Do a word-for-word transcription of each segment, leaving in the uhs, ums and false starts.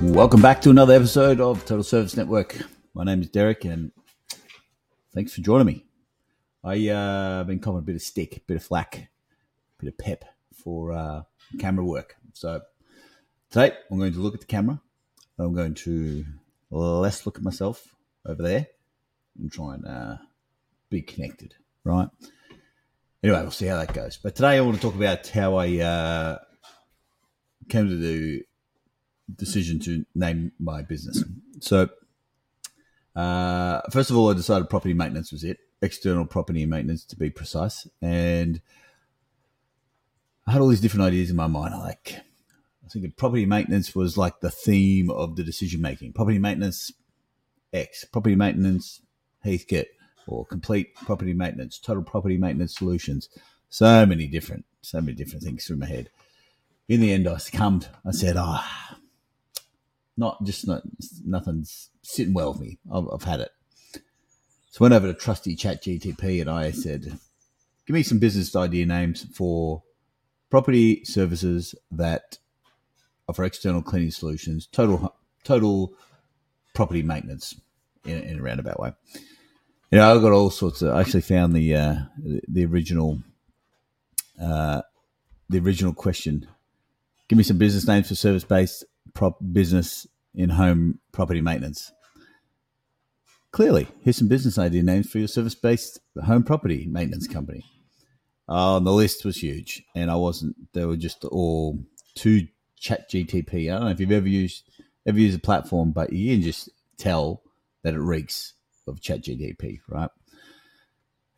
Welcome back to another episode of Total Service Network. My name is Derek, and thanks for joining me. I've uh, been covering a bit of stick, a bit of flack, a bit of pep for uh, camera work. So today I'm going to look at the camera. I'm going to less look at myself over there and try and uh, be connected, right? Anyway, we'll see how that goes. But today I want to talk about how I uh, came to the decision to name my business. So uh, first of all, I decided property maintenance was it, external property maintenance to be precise. And I had all these different ideas in my mind. I like, I think property maintenance was like the theme of the decision making. Property maintenance X, property maintenance Heathcote, or complete property maintenance, total property maintenance solutions. So many different, so many different things through my head. In the end, I succumbed. I said, ah, oh, Not just not nothing's sitting well with me. I've, I've had it. So I went over to trusty ChatGPT and I said, give me some business idea names for property services that offer external cleaning solutions, total total property maintenance in, in a roundabout way. You know, I got all sorts of. I actually found the uh, the original uh, the original question. Give me some business names for service based. Prop business in home property maintenance. Clearly, here's some business idea names for your service-based home property maintenance company. Oh, and the list was huge, and I wasn't. They were just all to ChatGPT. I don't know if you've ever used ever used a platform, but you can just tell that it reeks of ChatGPT, right?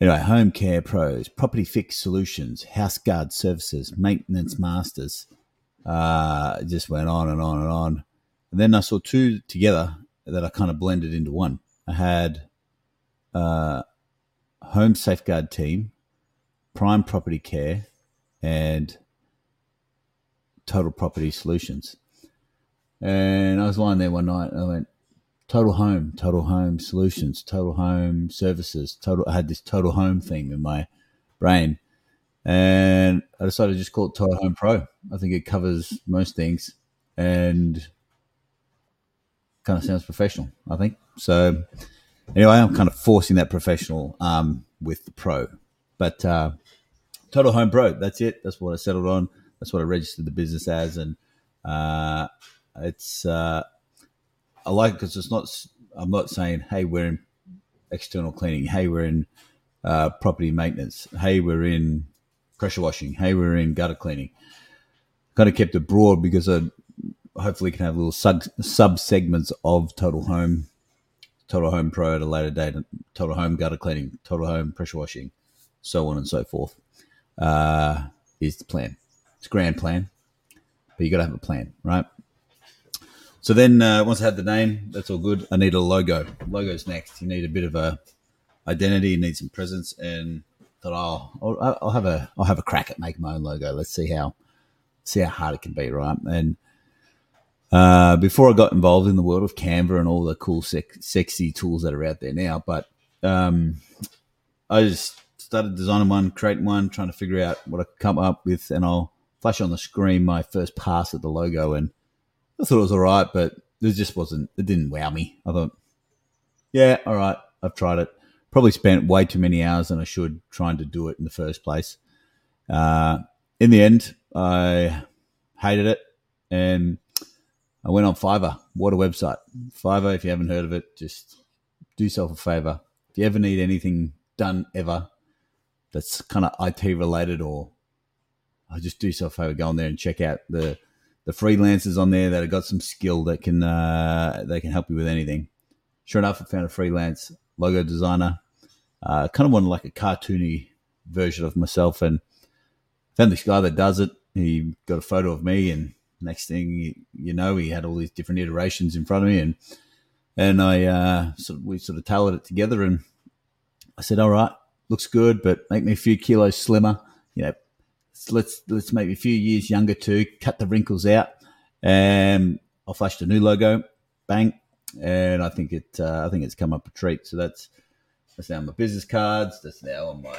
Anyway, home care pros, property fix solutions, house guard services, maintenance masters. Uh, it just went on and on and on. And then I saw two together that I kind of blended into one. I had uh, Home Safeguard Team, Prime Property Care, and Total Property Solutions. And I was lying there one night and I went, Total Home, Total Home Solutions, Total Home Services, Total. I had this Total Home theme in my brain. And I decided to just call it Total Home Pro. I think it covers most things and kind of sounds professional, I think. So anyway, I'm kind of forcing that professional um, with the pro. But uh, Total Home Pro, that's it. That's what I settled on. That's what I registered the business as. And uh, it's uh, I like it because it's not. I'm not saying, hey, we're in external cleaning. Hey, we're in uh, property maintenance. Hey, we're in pressure washing. Hey, we're in gutter cleaning. Kind of kept it broad because I hopefully can have little sub sub segments of Total Home, Total Home Pro at a later date, Total Home gutter cleaning, Total Home pressure washing, so on and so forth. Uh, is the plan. It's a grand plan, but you got to have a plan, right? So then uh, once I had the name, that's all good. I need a logo. Logo's next. You need a bit of a identity. You need some presence and. Thought I'll, I'll I'll have a I'll have a crack at making my own logo. Let's see how see how hard it can be, right? And uh, before I got involved in the world of Canva and all the cool, sec- sexy tools that are out there now, but um, I just started designing one, creating one, trying to figure out what I could come up with, and I'll flash on the screen my first pass at the logo, and I thought it was all right, but it just wasn't. It didn't wow me. I thought, yeah, all right, I've tried it. Probably spent way too many hours than I should trying to do it in the first place. Uh, in the end, I hated it, and I went on Fiverr. What a website. Fiverr, if you haven't heard of it, just do yourself a favor. If you ever need anything done ever that's kind of I T related or I just do yourself a favor, go on there and check out the the freelancers on there that have got some skill that can, uh, they can help you with anything. Sure enough, I found a freelance logo designer. I uh, kind of wanted like a cartoony version of myself, and found this guy that does it. He got a photo of me, and next thing you know, he had all these different iterations in front of me, and and I uh, sort of, we sort of tailored it together, and I said, "All right, looks good, but make me a few kilos slimmer. You know, let's let's make me a few years younger too. Cut the wrinkles out." And I flashed a new logo. Bang. And I think it, uh, I think it's come up a treat. So that's that's now on my business cards. That's now on my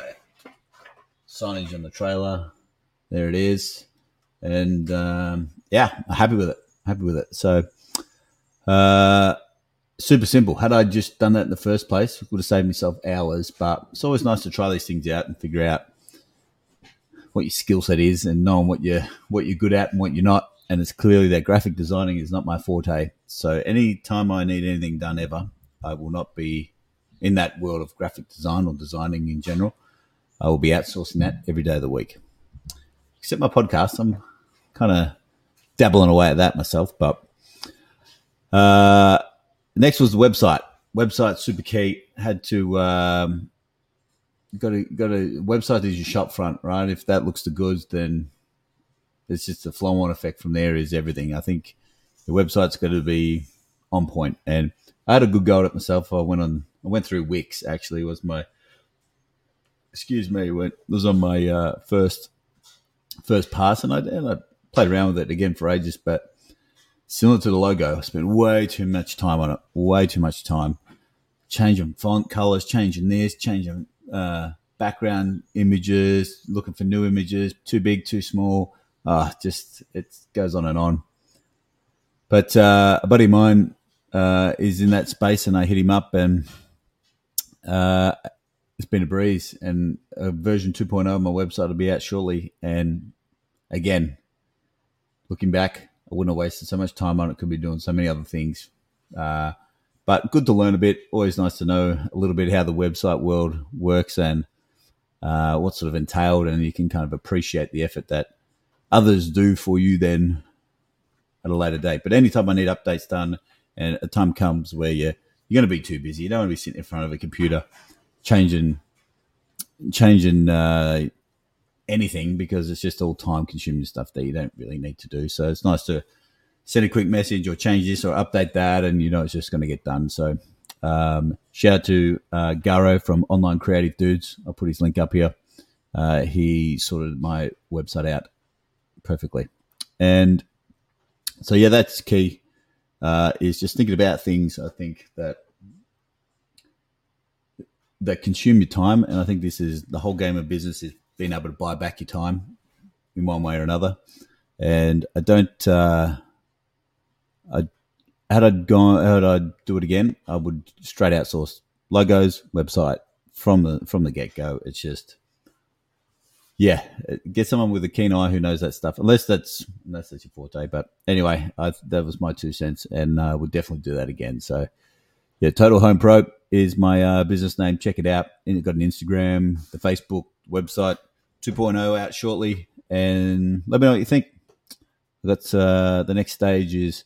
signage on the trailer. There it is. And um, yeah, I'm happy with it. Happy with it. So Uh, super simple. Had I just done that in the first place, it would have saved myself hours. But it's always nice to try these things out and figure out what your skill set is and knowing what you're, what you're good at and what you're not. And it's clearly that graphic designing is not my forte. So any time I need anything done ever, I will not be in that world of graphic design or designing in general. I will be outsourcing that every day of the week. Except my podcast. I'm kind of dabbling away at that myself. But uh, next was the website. Website, super key. Had to um, got a got a website is your shop front, right? If that looks the goods, then it's just the flow on effect from there is everything. I think the website's got to be on point. And I had a good go at it myself. I went on. I went through Wix. Actually, was my excuse me. Went was on my uh, first. First pass, and I, and I played around with it again for ages, but similar to the logo, I spent way too much time on it, way too much time. Changing font colors, changing this, changing uh, background images, looking for new images, too big, too small. Uh, just it goes on and on. But uh, a buddy of mine uh, is in that space, and I hit him up, and uh, it's been a breeze, and uh, version two point oh of my website will be out shortly. And again, looking back, I wouldn't have wasted so much time on it. Could be doing so many other things, uh, but good to learn a bit. Always nice to know a little bit how the website world works and uh, what's sort of entailed, and you can kind of appreciate the effort that others do for you then at a later date. But anytime I need updates done, and a time comes where you're, you're going to be too busy. You don't want to be sitting in front of a computer changing changing uh, anything, because it's just all time-consuming stuff that you don't really need to do. So it's nice to send a quick message or change this or update that, and you know it's just going to get done. So um, shout out to uh, Garo from Online Creative Dudes. I'll put his link up here. Uh, he sorted my website out perfectly. And so, yeah, that's key, uh, is just thinking about things, I think, that that consume your time. And I think this is the whole game of business, is being able to buy back your time in one way or another. And I don't, uh, I had I gone, had I do it again, I would straight outsource logos, website from the, from the get go. It's just, yeah, get someone with a keen eye who knows that stuff, unless that's, unless that's your forte. But anyway, I, that was my two cents, and I uh, would definitely do that again. So yeah, Total Home Pro is my uh, business name. Check it out. It's got an Instagram, the Facebook, website, two point oh out shortly. And let me know what you think. That's uh, the next stage is,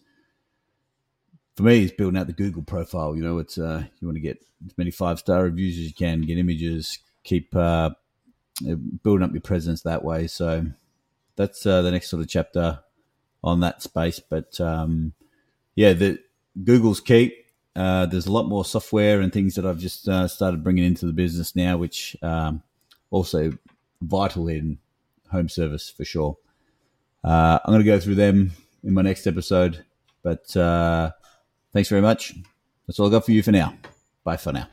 for me, is building out the Google profile. You know, it's uh, you want to get as many five-star reviews as you can, get images, keep uh, building up your presence that way. So that's uh, the next sort of chapter on that space. But, um, yeah, the Google's key. Uh, there's a lot more software and things that I've just uh, started bringing into the business now, which um, also vital in home service for sure. Uh, I'm going to go through them in my next episode, but uh, thanks very much. That's all I got for you for now. Bye for now.